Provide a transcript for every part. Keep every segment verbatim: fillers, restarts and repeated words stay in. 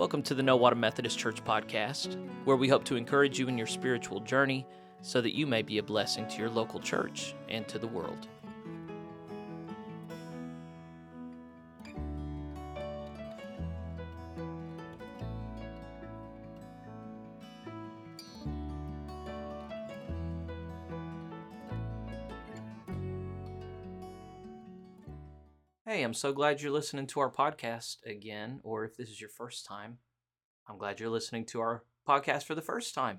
Welcome to the Know Water Methodist Church podcast, where we hope to encourage you in your spiritual journey so that you may be a blessing to your local church and to the world. Hey, I'm so glad you're listening to our podcast again, or if this is your first time, I'm glad you're listening to our podcast for the first time.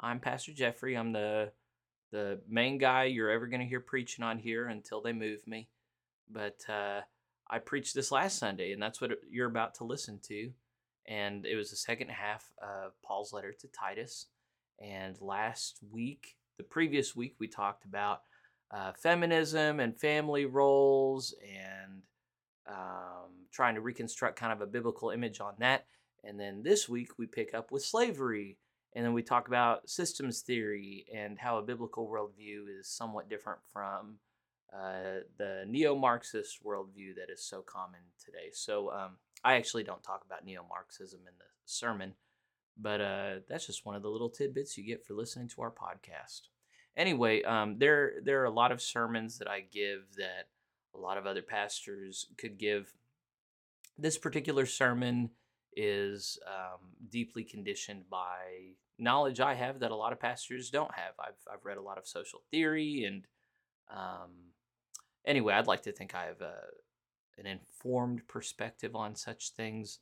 I'm Pastor Jeffrey. I'm the the main guy you're ever going to hear preaching on here until they move me, but uh, I preached this last Sunday, and that's what you're about to listen to, and it was the second half of Paul's letter to Titus, and last week, the previous week, we talked about Uh, feminism and family roles and um, trying to reconstruct kind of a biblical image on that. And then this week we pick up with slavery, and then we talk about systems theory and how a biblical worldview is somewhat different from uh, the neo-Marxist worldview that is so common today. So um, I actually don't talk about neo-Marxism in the sermon, but uh, that's just one of the little tidbits you get for listening to our podcast. Anyway, um, there there are a lot of sermons that I give that a lot of other pastors could give. This particular sermon is um, deeply conditioned by knowledge I have that a lot of pastors don't have. I've I've read a lot of social theory, and um, anyway, I'd like to think I have a, an informed perspective on such things.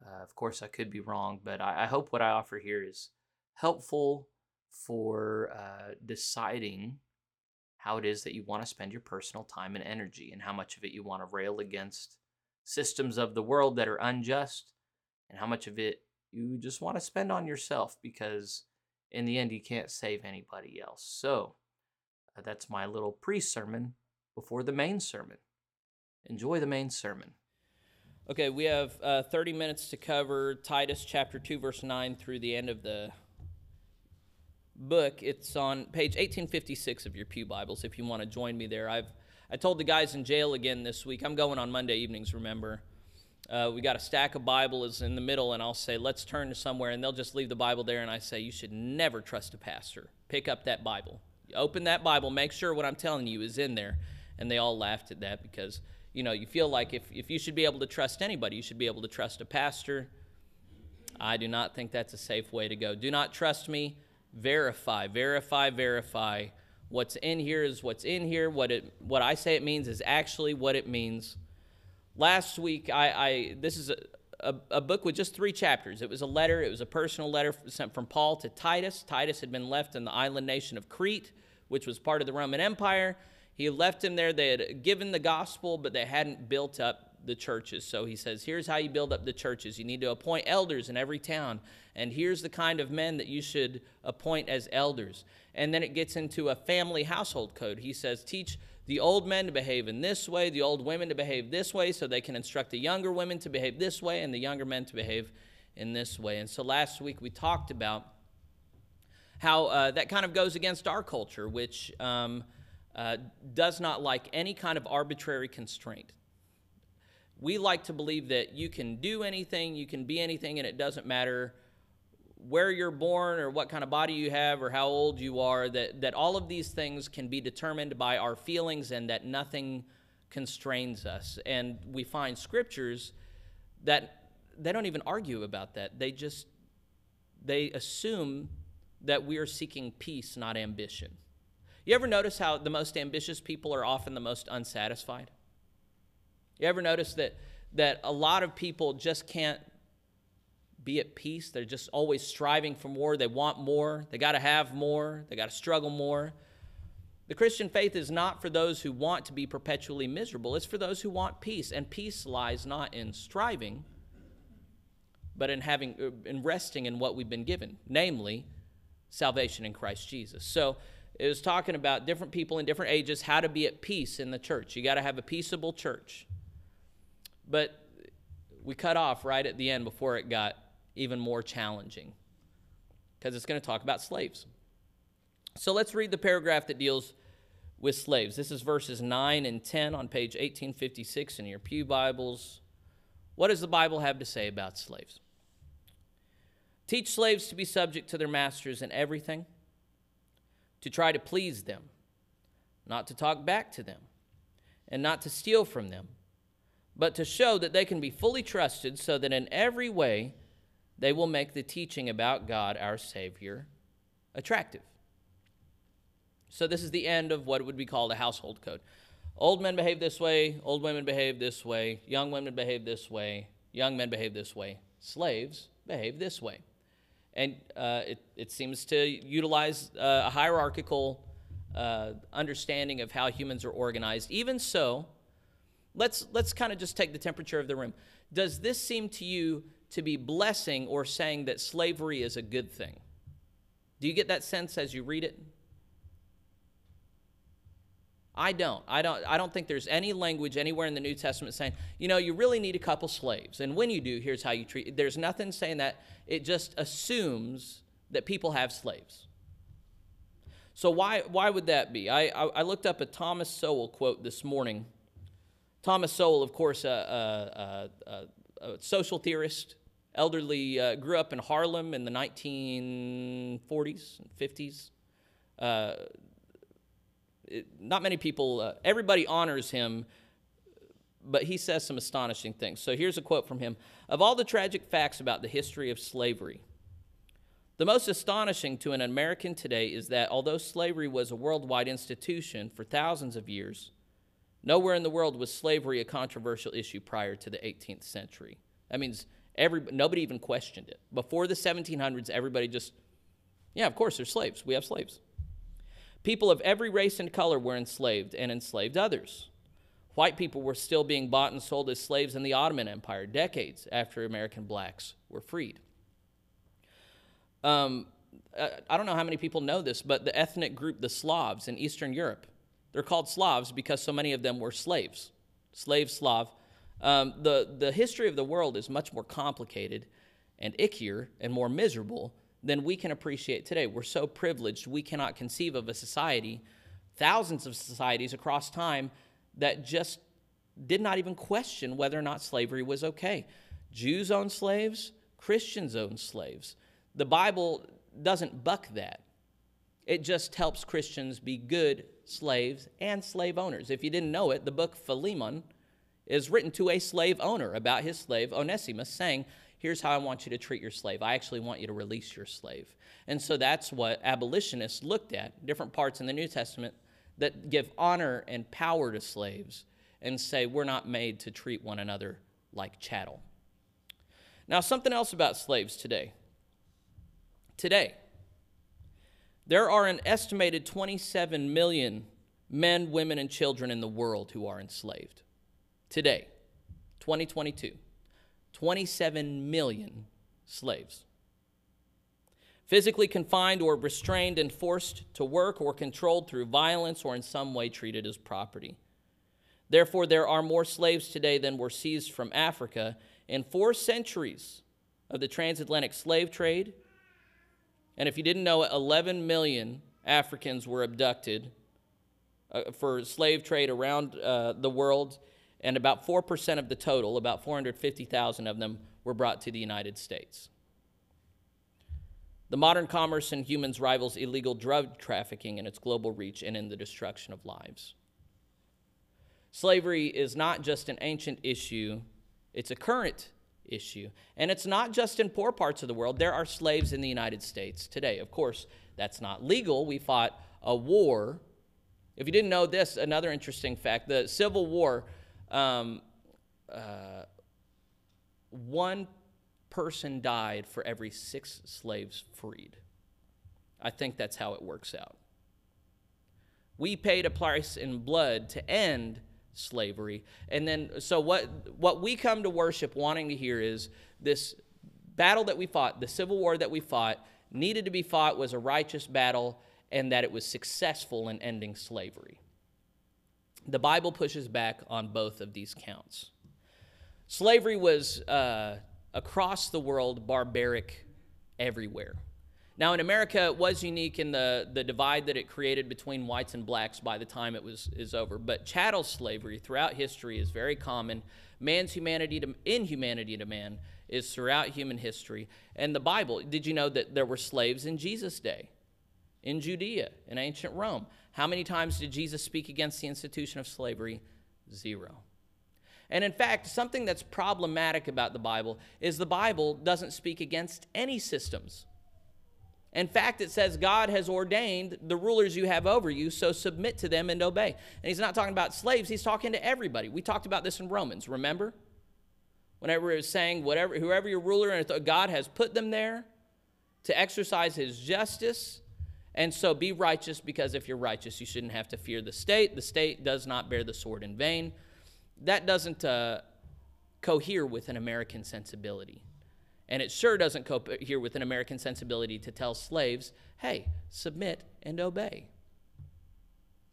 Uh, of course, I could be wrong, but I, I hope what I offer here is helpful for uh, deciding how it is that you want to spend your personal time and energy, and how much of it you want to rail against systems of the world that are unjust, and how much of it you just want to spend on yourself, because in the end you can't save anybody else. So uh, that's my little pre-sermon before the main sermon. Enjoy the main sermon. Okay, we have uh, thirty minutes to cover Titus chapter two, verse nine through the end of the book. It's on page eighteen fifty-six of your pew Bibles if you want to join me there. I've I told the guys in jail again this week, I'm going on Monday evenings, remember. Uh, we got a stack of Bibles in the middle, and I'll say, let's turn to somewhere, and they'll just leave the Bible there, and I say, you should never trust a pastor. Pick up that Bible. Open that Bible, make sure what I'm telling you is in there. And they all laughed at that because, you know, you feel like if, if you should be able to trust anybody, you should be able to trust a pastor. I do not think that's a safe way to go. Do not trust me. Verify, verify, verify. What's in here is what's in here. What it, what I say it means is actually what it means. Last week, I, I this is a, a, a book with just three chapters. It was a letter. It was a personal letter sent from Paul to Titus. Titus had been left in the island nation of Crete, which was part of the Roman Empire. He left him there. They had given the gospel, but they hadn't built up the churches. So he says, here's how you build up the churches. You need to appoint elders in every town, and here's the kind of men that you should appoint as elders. And then it gets into a family household code. He says, teach the old men to behave in this way, the old women to behave this way, so they can instruct the younger women to behave this way, and the younger men to behave in this way. And so last week we talked about how uh, that kind of goes against our culture, which um, uh, does not like any kind of arbitrary constraint. We like to believe that you can do anything, you can be anything, and it doesn't matter where you're born or what kind of body you have or how old you are, that, that all of these things can be determined by our feelings and that nothing constrains us. And we find scriptures that they don't even argue about that. They just, they assume that we are seeking peace, not ambition. You ever notice how the most ambitious people are often the most unsatisfied? You ever notice that that a lot of people just can't be at peace? They're just always striving for more. They want more. They got to have more. They got to struggle more. The Christian faith is not for those who want to be perpetually miserable. It's for those who want peace. And peace lies not in striving, but in having, in resting in what we've been given, namely salvation in Christ Jesus. So it was talking about different people in different ages, how to be at peace in the church. You got to have a peaceable church. But we cut off right at the end before it got even more challenging, because it's going to talk about slaves. So let's read the paragraph that deals with slaves. This is verses nine and ten on page eighteen fifty-six in your pew Bibles. What does the Bible have to say about slaves? Teach slaves to be subject to their masters in everything, to try to please them, not to talk back to them, and not to steal from them, but to show that they can be fully trusted, so that in every way they will make the teaching about God, our Savior, attractive. So this is the end of what would be called a household code. Old men behave this way, old women behave this way, young women behave this way, young men behave this way, slaves behave this way. And uh, it, it seems to utilize uh, a hierarchical uh, understanding of how humans are organized. Even so, let's, let's kind of just take the temperature of the room. Does this seem to you to be blessing or saying that slavery is a good thing? Do you get that sense as you read it? I don't. I don't I don't think there's any language anywhere in the New Testament saying, you know, you really need a couple slaves. And when you do, here's how you treat it. There's nothing saying that. It just assumes that people have slaves. So why why would that be? I, I, I looked up a Thomas Sowell quote this morning. Thomas Sowell, of course, a, a, a, a social theorist, elderly, uh, grew up in Harlem in the nineteen forties and fifties. Uh, It, not many people, uh, everybody honors him, but he says some astonishing things. So here's a quote from him. Of all the tragic facts about the history of slavery, the most astonishing to an American today is that although slavery was a worldwide institution for thousands of years, nowhere in the world was slavery a controversial issue prior to the eighteenth century. That means every, nobody even questioned it. Before the seventeen hundreds, everybody just, yeah, of course, there's slaves. We have slaves. People of every race and color were enslaved and enslaved others. White people were still being bought and sold as slaves in the Ottoman Empire decades after American blacks were freed. Um, I don't know how many people know this, but the ethnic group, the Slavs in Eastern Europe, they're called Slavs because so many of them were slaves. Slave, Slav. Um, the, the history of the world is much more complicated and ickier and more miserable than we can appreciate today. We're so privileged, we cannot conceive of a society, thousands of societies across time, that just did not even question whether or not slavery was okay. Jews owned slaves, Christians owned slaves. The Bible doesn't buck that. It just helps Christians be good slaves and slave owners. If you didn't know it, the book Philemon is written to a slave owner about his slave Onesimus, saying, here's how I want you to treat your slave. I actually want you to release your slave. And so that's what abolitionists looked at, different parts in the New Testament that give honor and power to slaves and say we're not made to treat one another like chattel. Now, something else about slaves today. Today, there are an estimated twenty-seven million men, women, and children in the world who are enslaved. Today, twenty twenty-two. twenty-seven million slaves, physically confined or restrained and forced to work or controlled through violence or in some way treated as property. Therefore, there are more slaves today than were seized from Africa in four centuries of the transatlantic slave trade. And if you didn't know, eleven million Africans were abducted uh, for slave trade around uh, the world. And about four percent of the total, about four hundred fifty thousand of them, were brought to the United States. The modern commerce in humans rivals illegal drug trafficking in its global reach and in the destruction of lives. Slavery is not just an ancient issue, it's a current issue. And it's not just in poor parts of the world. There are slaves in the United States today. Of course, that's not legal. We fought a war. If you didn't know this, another interesting fact, the Civil War, Um, uh, one person died for every six slaves freed. I think that's how it works out. We paid a price in blood to end slavery. And then, so what, what we come to worship wanting to hear is this battle that we fought, the Civil War that we fought, needed to be fought, was a righteous battle, and that it was successful in ending slavery. The Bible pushes back on both of these counts. Slavery was, uh, across the world, barbaric everywhere. Now, in America, it was unique in the, the divide that it created between whites and blacks by the time it was is over. But chattel slavery throughout history is very common. Man's humanity to, inhumanity to man is throughout human history. And the Bible, did you know that there were slaves in Jesus' day, in Judea, in ancient Rome? How many times did Jesus speak against the institution of slavery? Zero. And in fact, something that's problematic about the Bible is the Bible doesn't speak against any systems. In fact, it says God has ordained the rulers you have over you, so submit to them and obey. And he's not talking about slaves, he's talking to everybody. We talked about this in Romans, remember? Whenever it was saying, whatever, whoever your ruler, and God has put them there to exercise his justice, and so be righteous, because if you're righteous, you shouldn't have to fear the state. The state does not bear the sword in vain. That doesn't uh, cohere with an American sensibility. And it sure doesn't cohere with an American sensibility to tell slaves, hey, submit and obey.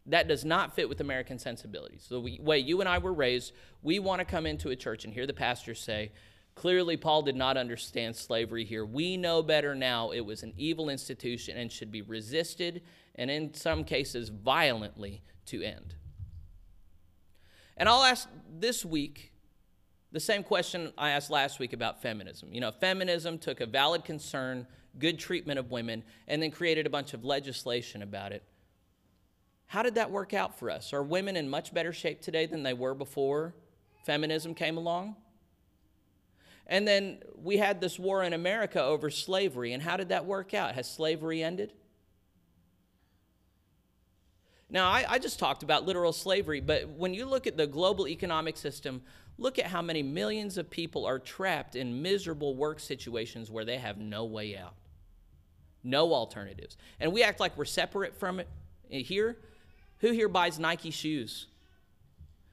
That does not fit with American sensibilities. So the way you and I were raised, we want to come into a church and hear the pastor say, clearly Paul did not understand slavery here. We know better now. It was an evil institution and should be resisted, and in some cases violently, to end. And I'll ask this week the same question I asked last week about feminism. You know, feminism took a valid concern, good treatment of women, and then created a bunch of legislation about it. How did that work out for us? Are women in much better shape today than they were before feminism came along? And then we had this war in America over slavery, and how did that work out? Has slavery ended? Now, I, I just talked about literal slavery, but when you look at the global economic system, look at how many millions of people are trapped in miserable work situations where they have no way out, no alternatives. And we act like we're separate from it here. Who here buys Nike shoes?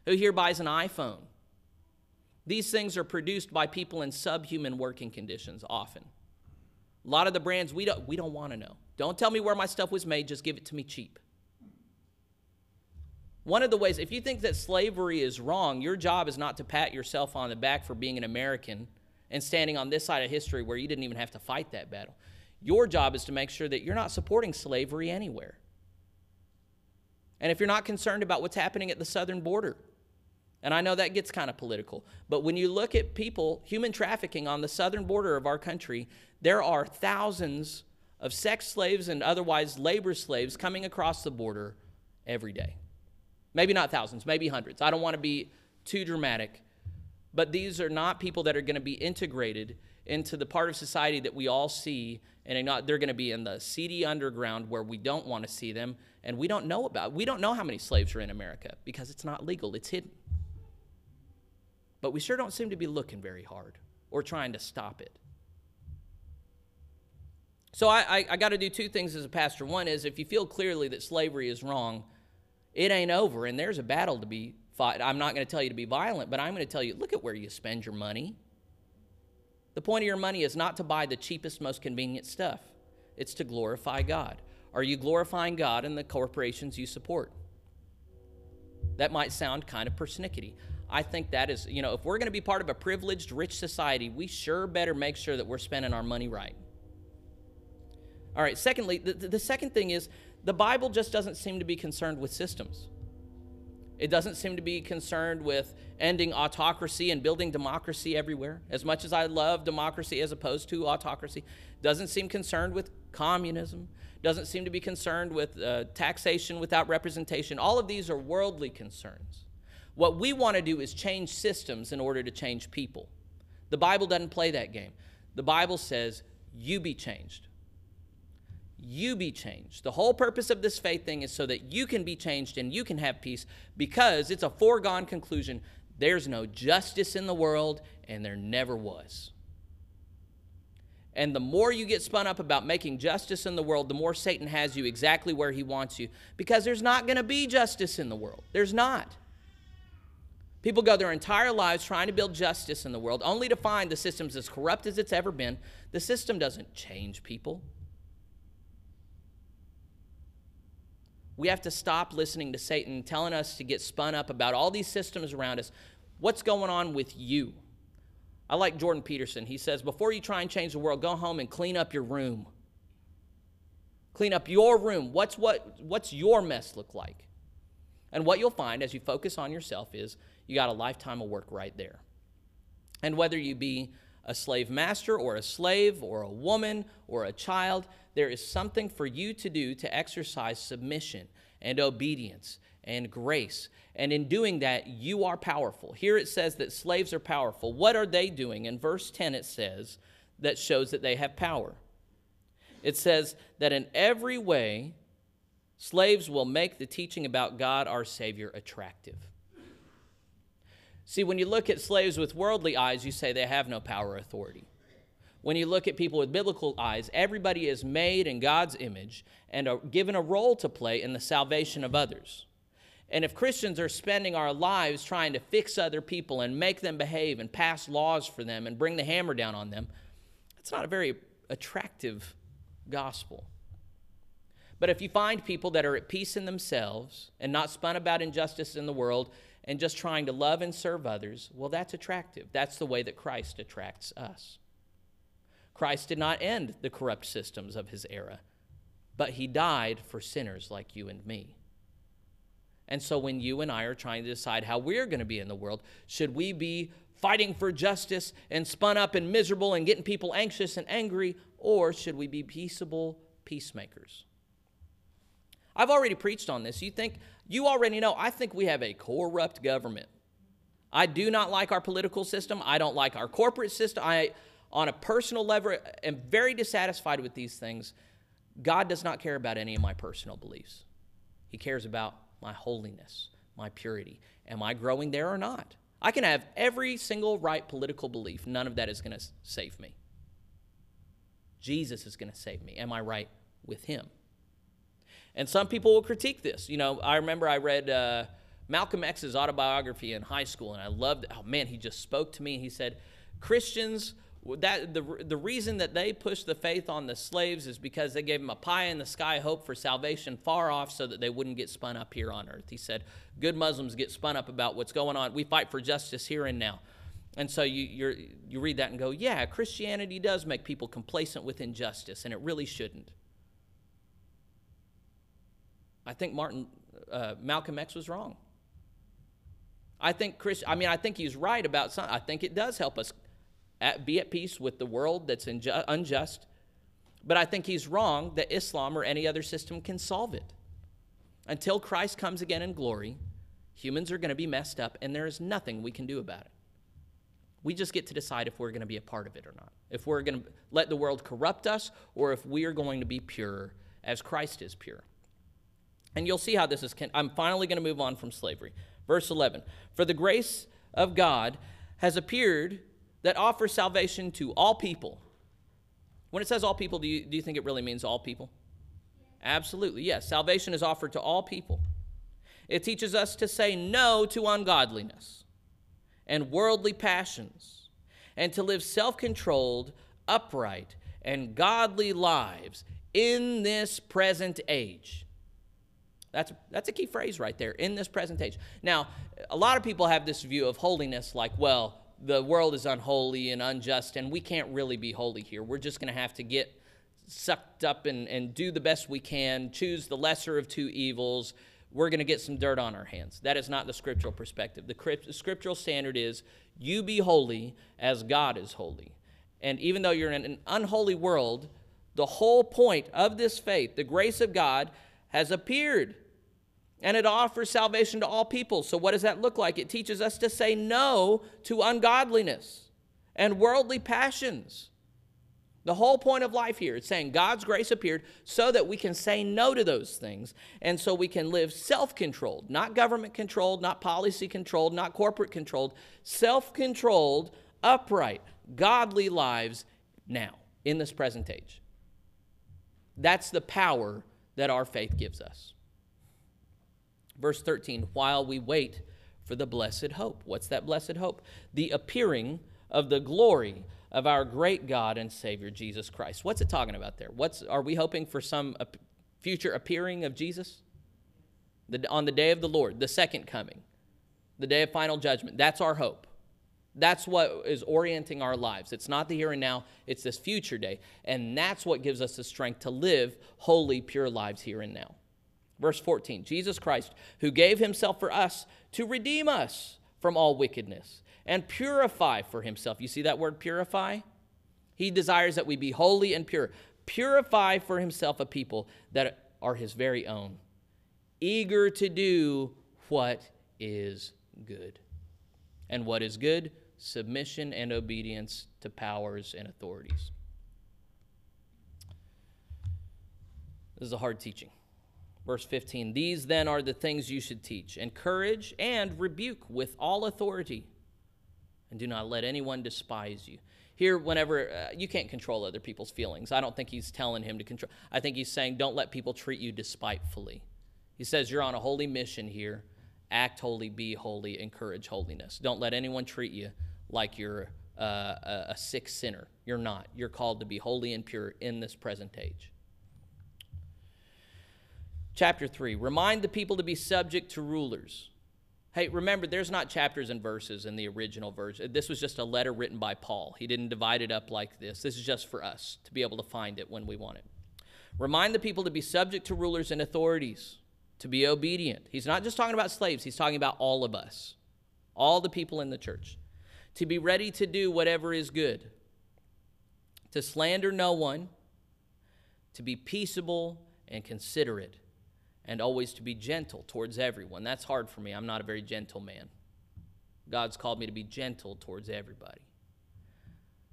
Who here buys an iPhone? These things are produced by people in subhuman working conditions often. A lot of the brands, we don't, we don't want to know. Don't tell me where my stuff was made, just give it to me cheap. One of the ways, if you think that slavery is wrong, your job is not to pat yourself on the back for being an American and standing on this side of history where you didn't even have to fight that battle. Your job is to make sure that you're not supporting slavery anywhere. And if you're not concerned about what's happening at the southern border, and I know that gets kind of political, but when you look at people, human trafficking on the southern border of our country, there are thousands of sex slaves and otherwise labor slaves coming across the border every day. Maybe not thousands, maybe hundreds. I don't want to be too dramatic, but these are not people that are going to be integrated into the part of society that we all see, and not, they're going to be in the seedy underground where we don't want to see them, and we don't know about. We don't know how many slaves are in America because it's not legal, it's hidden. But we sure don't seem to be looking very hard or trying to stop it. So I, I, I got to do two things as a pastor. One is, if you feel clearly that slavery is wrong, it ain't over, and there's a battle to be fought. I'm not going to tell you to be violent, but I'm going to tell you, look at where you spend your money. The point of your money is not to buy the cheapest, most convenient stuff. It's to glorify God. Are you glorifying God in the corporations you support? That might sound kind of persnickety. I think that is, you know, if we're going to be part of a privileged, rich society, we sure better make sure that we're spending our money right. All right, secondly, the, the second thing is, the Bible just doesn't seem to be concerned with systems. It doesn't seem to be concerned with ending autocracy and building democracy everywhere. As much as I love democracy as opposed to autocracy, doesn't seem concerned with communism, doesn't seem to be concerned with uh, taxation without representation. All of these are worldly concerns. What we want to do is change systems in order to change people. The Bible doesn't play that game. The Bible says, you be changed. You be changed. The whole purpose of this faith thing is so that you can be changed and you can have peace, because it's a foregone conclusion. There's no justice in the world, and there never was. And the more you get spun up about making justice in the world, the more Satan has you exactly where he wants you, because there's not going to be justice in the world. There's not. People go their entire lives trying to build justice in the world, only to find the system's as corrupt as it's ever been. The system doesn't change people. We have to stop listening to Satan telling us to get spun up about all these systems around us. What's going on with you? I like Jordan Peterson. He says, before you try and change the world, go home and clean up your room. Clean up your room. What's, what, what's your mess look like? And what you'll find as you focus on yourself is you got a lifetime of work right there. And whether you be a slave master or a slave or a woman or a child, there is something for you to do to exercise submission and obedience and grace. And in doing that, you are powerful. Here it says that slaves are powerful. What are they doing? In verse ten, it says that shows that they have power. It says that in every way, slaves will make the teaching about God, our Savior, attractive. See, when you look at slaves with worldly eyes, you say they have no power or authority. When you look at people with biblical eyes, everybody is made in God's image and are given a role to play in the salvation of others. And if Christians are spending our lives trying to fix other people and make them behave and pass laws for them and bring the hammer down on them, that's not a very attractive gospel. But if you find people that are at peace in themselves and not spun about injustice in the world and just trying to love and serve others, well, that's attractive. That's the way that Christ attracts us. Christ did not end the corrupt systems of his era, but he died for sinners like you and me. And so when you and I are trying to decide how we're going to be in the world, should we be fighting for justice and spun up and miserable and getting people anxious and angry, or should we be peaceable peacemakers? I've already preached on this. You think, you already know, I think we have a corrupt government. I do not like our political system. I don't like our corporate system. I, on a personal level, am very dissatisfied with these things. God does not care about any of my personal beliefs. He cares about my holiness, my purity. Am I growing there or not? I can have every single right political belief. None of that is going to save me. Jesus is going to save me. Am I right with him? And some people will critique this. You know, I remember I read uh, Malcolm X's autobiography in high school, and I loved it. Oh, man, he just spoke to me. He said, Christians, that the, the reason that they pushed the faith on the slaves is because they gave them a pie-in-the-sky hope for salvation far off so that they wouldn't get spun up here on earth. He said, good Muslims get spun up about what's going on. We fight for justice here and now. And so you you're, you read that and go, yeah, Christianity does make people complacent with injustice, and it really shouldn't. I think Martin, uh, Malcolm X was wrong. I think Chris, I mean, I think he's right about something. I think it does help us at, be at peace with the world that's inju- unjust. But I think he's wrong that Islam or any other system can solve it. Until Christ comes again in glory, humans are going to be messed up, and there is nothing we can do about it. We just get to decide if we're going to be a part of it or not. If we're going to let the world corrupt us, or if we are going to be pure as Christ is pure. And you'll see how this is. I'm finally going to move on from slavery. Verse eleven, for the grace of God has appeared that offers salvation to all people. When it says all people, do you, do you think it really means all people? Absolutely, yes. Salvation is offered to all people. It teaches us to say no to ungodliness and worldly passions and to live self-controlled, upright, and godly lives in this present age. That's, that's a key phrase right there, in this presentation. Now, a lot of people have this view of holiness like, well, the world is unholy and unjust, and we can't really be holy here. We're just going to have to get sucked up and, and do the best we can, choose the lesser of two evils. We're going to get some dirt on our hands. That is not the scriptural perspective. The, the scriptural standard is, you be holy as God is holy. And even though you're in an unholy world, the whole point of this faith, the grace of God, has appeared, and it offers salvation to all people. So what does that look like? It teaches us to say no to ungodliness and worldly passions. The whole point of life here is saying God's grace appeared so that we can say no to those things, and so we can live self-controlled, not government-controlled, not policy-controlled, not corporate-controlled, self-controlled, upright, godly lives now, in this present age. That's the power that our faith gives us. Verse thirteen, while we wait for the blessed hope. What's that blessed hope? The appearing of the glory of our great God and Savior, Jesus Christ. What's it talking about there? What's, are we hoping for some future appearing of Jesus? The, on the day of the Lord, the second coming, the day of final judgment. That's our hope. That's what is orienting our lives. It's not the here and now, it's this future day. And that's what gives us the strength to live holy, pure lives here and now. Verse fourteen, Jesus Christ, who gave himself for us to redeem us from all wickedness and purify for himself. You see that word purify? He desires that we be holy and pure. Purify for himself a people that are his very own, eager to do what is good. And what is good? Submission and obedience to powers and authorities. This is a hard teaching. Verse fifteen, these then are the things you should teach. Encourage and rebuke with all authority. And do not let anyone despise you. Here, whenever, uh, you can't control other people's feelings. I don't think he's telling him to control. I think he's saying, don't let people treat you despitefully. He says, you're on a holy mission here. Act holy, be holy, encourage holiness. Don't let anyone treat you like you're uh, a, a sick sinner. You're not. You're called to be holy and pure in this present age. Chapter three, remind the people to be subject to rulers. Hey, remember, there's not chapters and verses in the original version. This was just a letter written by Paul. He didn't divide it up like this. This is just for us to be able to find it when we want it. Remind the people to be subject to rulers and authorities. To be obedient. He's not just talking about slaves. He's talking about all of us. All the people in the church. To be ready to do whatever is good. To slander no one. To be peaceable and considerate. And always to be gentle towards everyone. That's hard for me. I'm not a very gentle man. God's called me to be gentle towards everybody.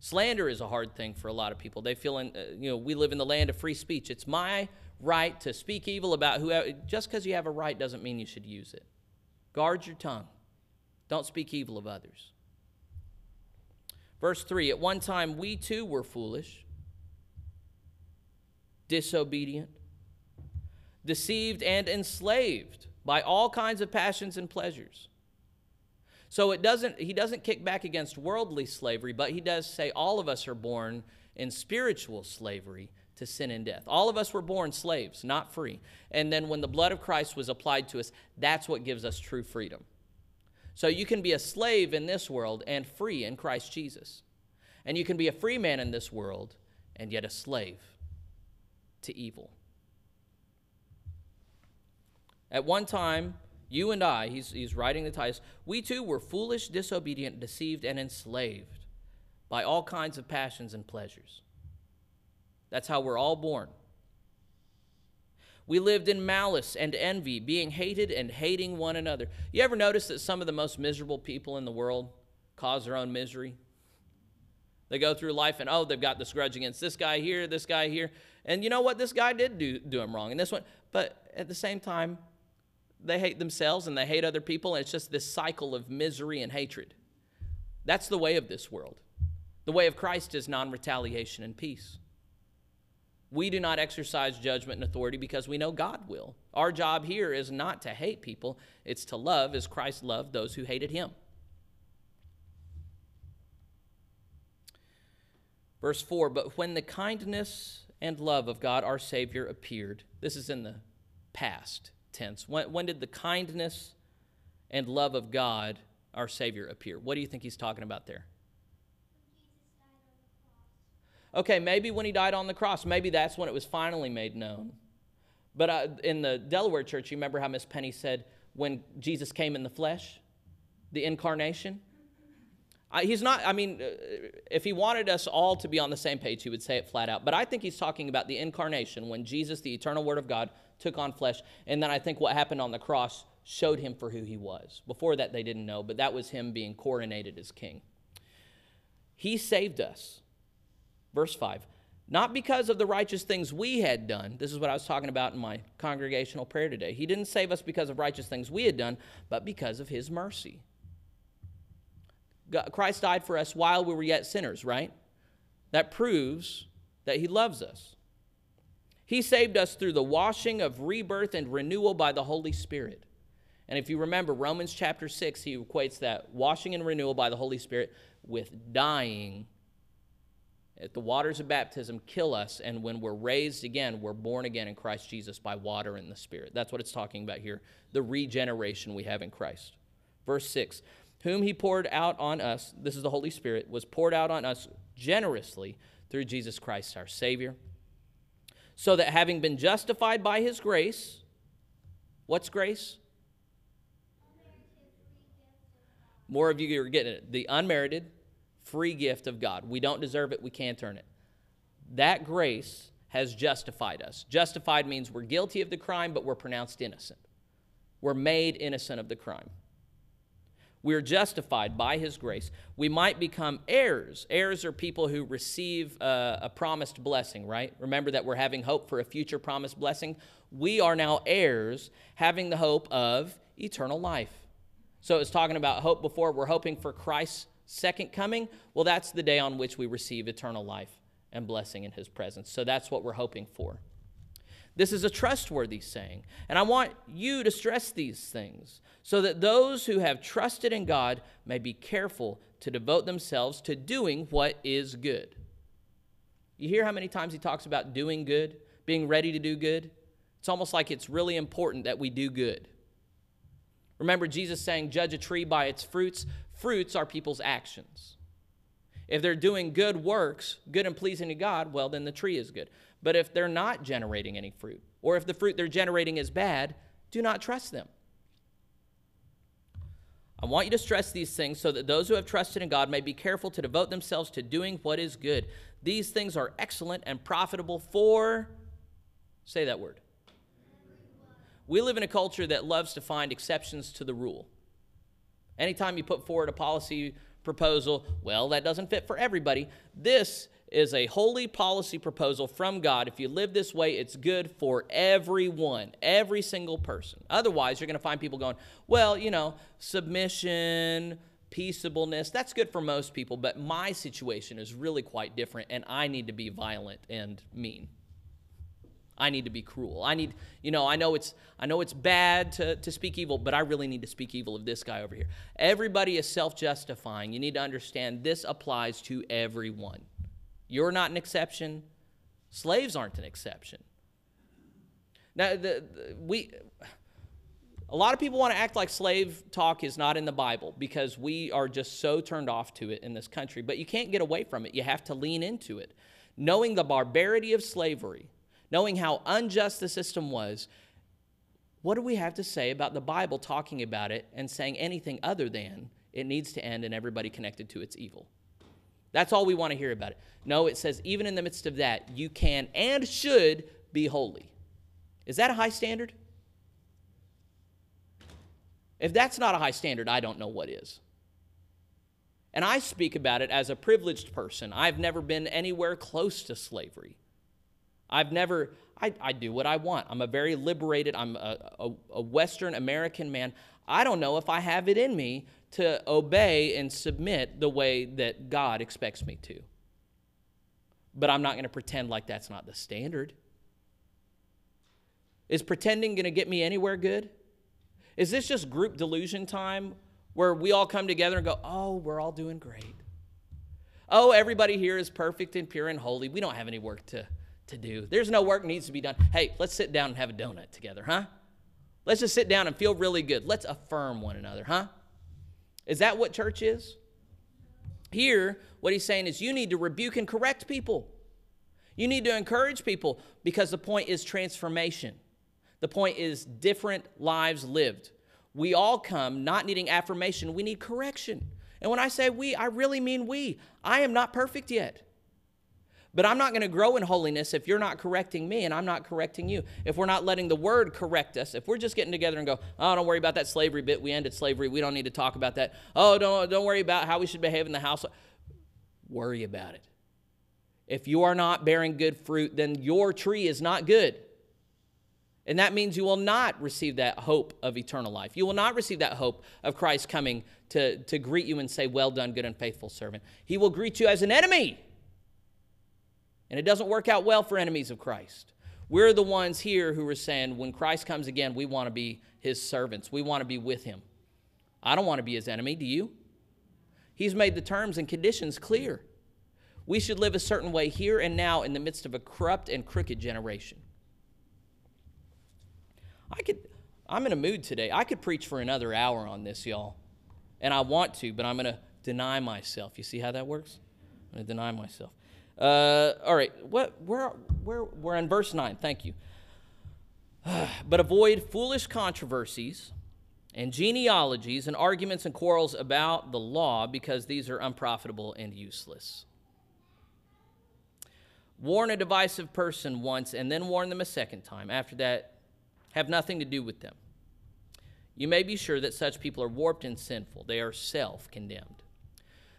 Slander is a hard thing for a lot of people. They feel, in, uh, you know, we live in the land of free speech. It's my right to speak evil about whoever. Just because you have a right doesn't mean you should use it. Guard your tongue. Don't speak evil of others. Verse three, at one time we too were foolish, disobedient, deceived, and enslaved by all kinds of passions and pleasures. So it doesn't, he doesn't kick back against worldly slavery, but he does say all of us are born in spiritual slavery to sin and death. All of us were born slaves, not free. And then when the blood of Christ was applied to us, that's what gives us true freedom. So you can be a slave in this world and free in Christ Jesus. And you can be a free man in this world and yet a slave to evil. At one time, you and I, he's, he's writing to Titus, we too were foolish, disobedient, deceived, and enslaved by all kinds of passions and pleasures. That's how we're all born. We lived in malice and envy, being hated and hating one another. You ever notice that some of the most miserable people in the world cause their own misery? They go through life and, oh, they've got this grudge against this guy here, this guy here. And you know what? This guy did do, do him wrong. And this one, but at the same time, they hate themselves and they hate other people, and it's just this cycle of misery and hatred. That's the way of this world. The way of Christ is non-retaliation and peace. We do not exercise judgment and authority because we know God will. Our job here is not to hate people. It's to love as Christ loved those who hated him. Verse four, but when the kindness and love of God our Savior appeared, this is in the past tense. When, when did the kindness and love of God our Savior appear? What do you think he's talking about there? Okay, maybe when he died on the cross, maybe that's when it was finally made known. But uh, in the Delaware church, you remember how Miss Penny said when Jesus came in the flesh, the incarnation? I, he's not, I mean, if he wanted us all to be on the same page, he would say it flat out. But I think he's talking about the incarnation, when Jesus, the eternal Word of God, took on flesh. And then I think what happened on the cross showed him for who he was. Before that, they didn't know, but that was him being coronated as king. He saved us. Verse five, not because of the righteous things we had done. This is what I was talking about in my congregational prayer today. He didn't save us because of righteous things we had done, but because of his mercy. God, Christ died for us while we were yet sinners, right? That proves that he loves us. He saved us through the washing of rebirth and renewal by the Holy Spirit. And if you remember, Romans chapter six, he equates that washing and renewal by the Holy Spirit with dying. At the waters of baptism kill us, and when we're raised again, we're born again in Christ Jesus by water and the Spirit. That's what it's talking about here, the regeneration we have in Christ. Verse six, whom he poured out on us, this is the Holy Spirit, was poured out on us generously through Jesus Christ our Savior, so that having been justified by his grace, what's grace? More of you are getting it. The unmerited free gift of God. We don't deserve it. We can't earn it. That grace has justified us. Justified means we're guilty of the crime, but we're pronounced innocent. We're made innocent of the crime. We're justified by his grace. We might become heirs. Heirs are people who receive uh, a promised blessing, right? Remember that we're having hope for a future promised blessing. We are now heirs, having the hope of eternal life. So it's talking about hope before. We're hoping for Christ's second coming. Well, that's the day on which we receive eternal life and blessing in his presence. So that's what we're hoping for. This is a trustworthy saying, and I want you to stress these things so that those who have trusted in God may be careful to devote themselves to doing what is good. You hear how many times he talks about doing good, being ready to do good? It's almost like it's really important that we do good. Remember Jesus saying, judge a tree by its fruits. Fruits are people's actions. If they're doing good works, good and pleasing to God, well, then the tree is good. But if they're not generating any fruit, or if the fruit they're generating is bad, do not trust them. I want you to stress these things so that those who have trusted in God may be careful to devote themselves to doing what is good. These things are excellent and profitable for, say that word. We live in a culture that loves to find exceptions to the rule. Anytime you put forward a policy proposal, well, that doesn't fit for everybody. This is a holy policy proposal from God. If you live this way, it's good for everyone, every single person. Otherwise, you're going to find people going, well, you know, submission, peaceableness, that's good for most people, but my situation is really quite different, and I need to be violent and mean. I need to be cruel. I need, you know, I know it's I know it's bad to, to speak evil, but I really need to speak evil of this guy over here. Everybody is self-justifying. You need to understand this applies to everyone. You're not an exception. Slaves aren't an exception. Now, the, the, we, a lot of people want to act like slave talk is not in the Bible because we are just so turned off to it in this country. But you can't get away from it. You have to lean into it. Knowing the barbarity of slavery, knowing how unjust the system was, what do we have to say about the Bible talking about it and saying anything other than it needs to end and everybody connected to it's evil? That's all we want to hear about it. No, it says even in the midst of that, you can and should be holy. Is that a high standard? If that's not a high standard, I don't know what is. And I speak about it as a privileged person. I've never been anywhere close to slavery. I've never, I, I do what I want. I'm a very liberated, I'm a, a, a Western American man. I don't know if I have it in me to obey and submit the way that God expects me to. But I'm not going to pretend like that's not the standard. Is pretending going to get me anywhere good? Is this just group delusion time where we all come together and go, oh, we're all doing great. Oh, everybody here is perfect and pure and holy. We don't have any work to to do. There's no work needs to be done. Hey, let's sit down and have a donut together, huh? Let's just sit down and feel really good. Let's affirm one another, huh? Is that what church is? Here, what he's saying is you need to rebuke and correct people. You need to encourage people because the point is transformation. The point is different lives lived. We all come not needing affirmation. We need correction. And when I say we, I really mean we. I am not perfect yet. But I'm not going to grow in holiness if you're not correcting me and I'm not correcting you. If we're not letting the word correct us, if we're just getting together and go, oh, don't worry about that slavery bit. We ended slavery. We don't need to talk about that. Oh, don't, don't worry about how we should behave in the house. Worry about it. If you are not bearing good fruit, then your tree is not good. And that means you will not receive that hope of eternal life. You will not receive that hope of Christ coming to, to greet you and say, well done, good and faithful servant. He will greet you as an enemy. And it doesn't work out well for enemies of Christ. We're the ones here who are saying, when Christ comes again, we want to be his servants. We want to be with him. I don't want to be his enemy, do you? He's made the terms and conditions clear. We should live a certain way here and now in the midst of a corrupt and crooked generation. I could, I'm in a mood today. I could preach for another hour on this, y'all. and I want to, but I'm going to deny myself. You see how that works? I'm going to deny myself. Uh, all right, what, where, where, we're in verse nine. Thank you. But avoid foolish controversies and genealogies and arguments and quarrels about the law, because these are unprofitable and useless. Warn a divisive person once and then warn them a second time. After that, have nothing to do with them. You may be sure that such people are warped and sinful. They are self-condemned.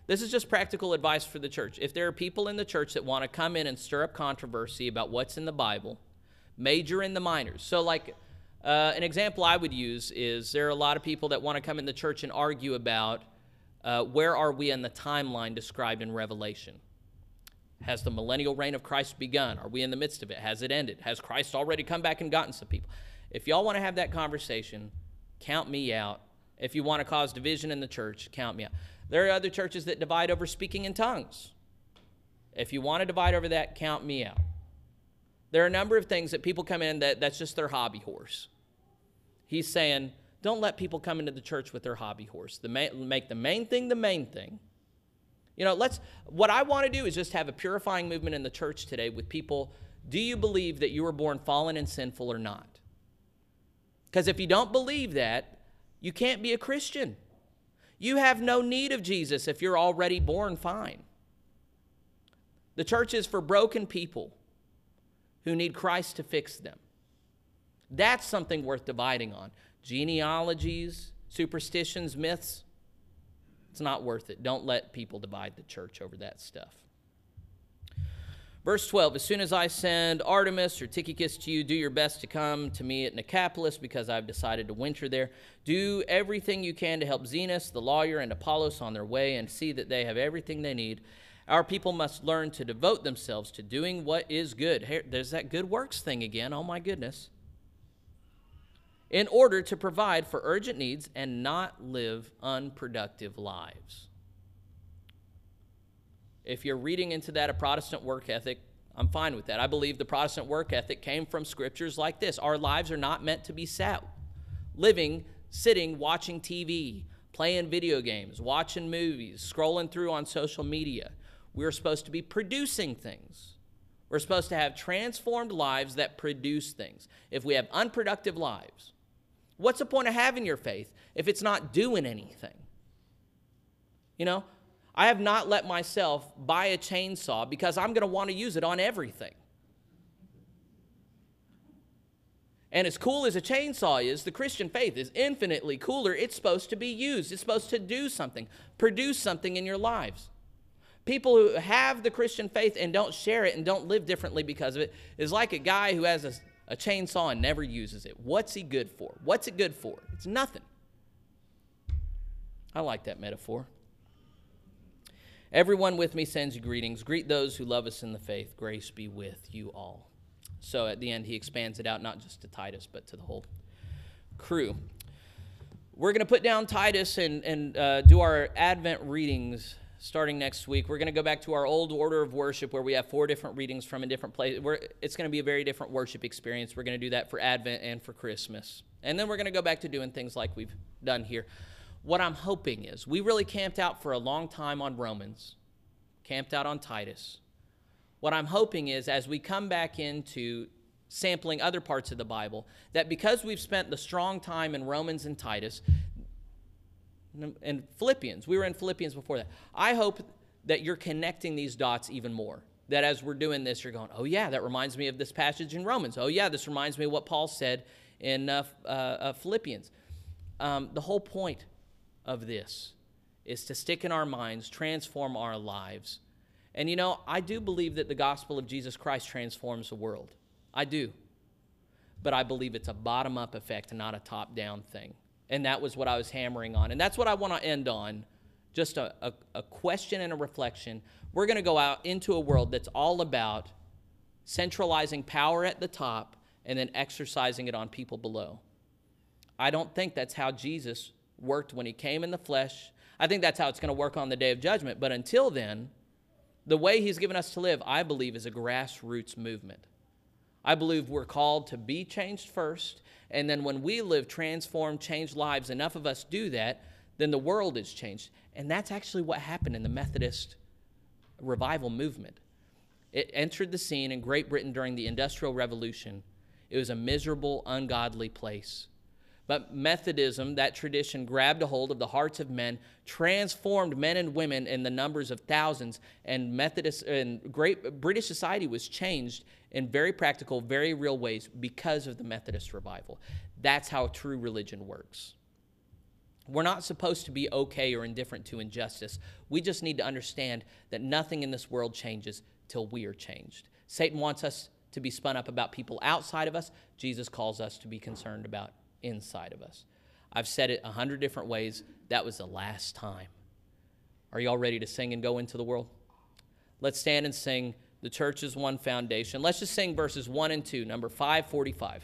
This is just practical advice for the church. If there are people in the church that want to come in and stir up controversy about what's in the Bible, major in the minors. So like uh, an example I would use is there are a lot of people that want to come in the church and argue about uh, where are we in the timeline described in Revelation. Has the millennial reign of Christ begun? Are we in the midst of it? Has it ended? Has Christ already come back and gotten some people? If y'all want to have that conversation, count me out. If you want to cause division in the church, count me out. There are other churches that divide over speaking in tongues. If you want to divide over that, count me out. There are a number of things that people come in that that's just their hobby horse. He's saying, don't let people come into the church with their hobby horse. The main, make the main thing the main thing. You know, let's, what I want to do is just have a purifying movement in the church today with people. Do you believe that you were born fallen and sinful or not? Because if you don't believe that, you can't be a Christian. You have no need of Jesus if you're already born fine. The church is for broken people who need Christ to fix them. That's something worth dividing on. Genealogies, superstitions, myths, it's not worth it. Don't let people divide the church over that stuff. Verse twelve, as soon as I send Artemis or Tychicus to you, do your best to come to me at Nicopolis, because I've decided to winter there. Do everything you can to help Zenas, the lawyer, and Apollos on their way, and see that they have everything they need. Our people must learn to devote themselves to doing what is good. Here, there's that good works thing again. Oh, my goodness. In order to provide for urgent needs and not live unproductive lives. If you're reading into that a Protestant work ethic, I'm fine with that. I believe the Protestant work ethic came from scriptures like this. Our lives are not meant to be sat, living, sitting, watching T V, playing video games, watching movies, scrolling through on social media. We're supposed to be producing things. We're supposed to have transformed lives that produce things. If we have unproductive lives, what's the point of having your faith if it's not doing anything? You know, I have not let myself buy a chainsaw because I'm going to want to use it on everything. And as cool as a chainsaw is, the Christian faith is infinitely cooler. It's supposed to be used. It's supposed to do something, produce something in your lives. People who have the Christian faith and don't share it and don't live differently because of it is like a guy who has a, a chainsaw and never uses it. What's he good for? What's it good for? It's nothing. I like that metaphor. Everyone with me sends you greetings. Greet those who love us in the faith. Grace be with you all. So at the end, he expands it out, not just to Titus, but to the whole crew. We're going to put down Titus and, and uh, do our Advent readings starting next week. We're going to go back to our old order of worship where we have four different readings from a different place. We're, it's going to be a very different worship experience. We're going to do that for Advent and for Christmas. And then we're going to go back to doing things like we've done here. What I'm hoping is, we really camped out for a long time on Romans, camped out on Titus. What I'm hoping is, as we come back into sampling other parts of the Bible, that because we've spent the strong time in Romans and Titus, and Philippians, we were in Philippians before that. I hope that you're connecting these dots even more. That as we're doing this, you're going, oh yeah, that reminds me of this passage in Romans. Oh yeah, this reminds me of what Paul said in uh, uh, uh, Philippians. Um, the whole point of this is to stick in our minds, transform our lives. And you know, I do believe that the gospel of Jesus Christ transforms the world. I do. But I believe it's a bottom-up effect, not a top-down thing. And that was what I was hammering on. And that's what I want to end on, just a, a, a question and a reflection. We're going to go out into a world that's all about centralizing power at the top and then exercising it on people below. I don't think that's how Jesus worked when he came in the flesh. I think that's how it's going to work on the Day of Judgment. But until then, the way he's given us to live, I believe, is a grassroots movement. I believe we're called to be changed first, and then when we live, transform, change lives, enough of us do that, then the world is changed. And that's actually what happened in the Methodist revival movement. It entered the scene in Great Britain during the Industrial Revolution. It was a miserable, ungodly place. But Methodism, that tradition, grabbed a hold of the hearts of men, transformed men and women in the numbers of thousands, and Methodist and Great British society was changed in very practical, very real ways because of the Methodist revival. That's how true religion works. We're not supposed to be okay or indifferent to injustice. We just need to understand that nothing in this world changes till we are changed. Satan wants us to be spun up about people outside of us. Jesus calls us to be concerned about inside of us. I've said it a hundred different ways. That was the last time. Are y'all ready to sing and go into the world? Let's stand and sing The Church Is One Foundation. Let's just sing verses one and two, number five forty-five.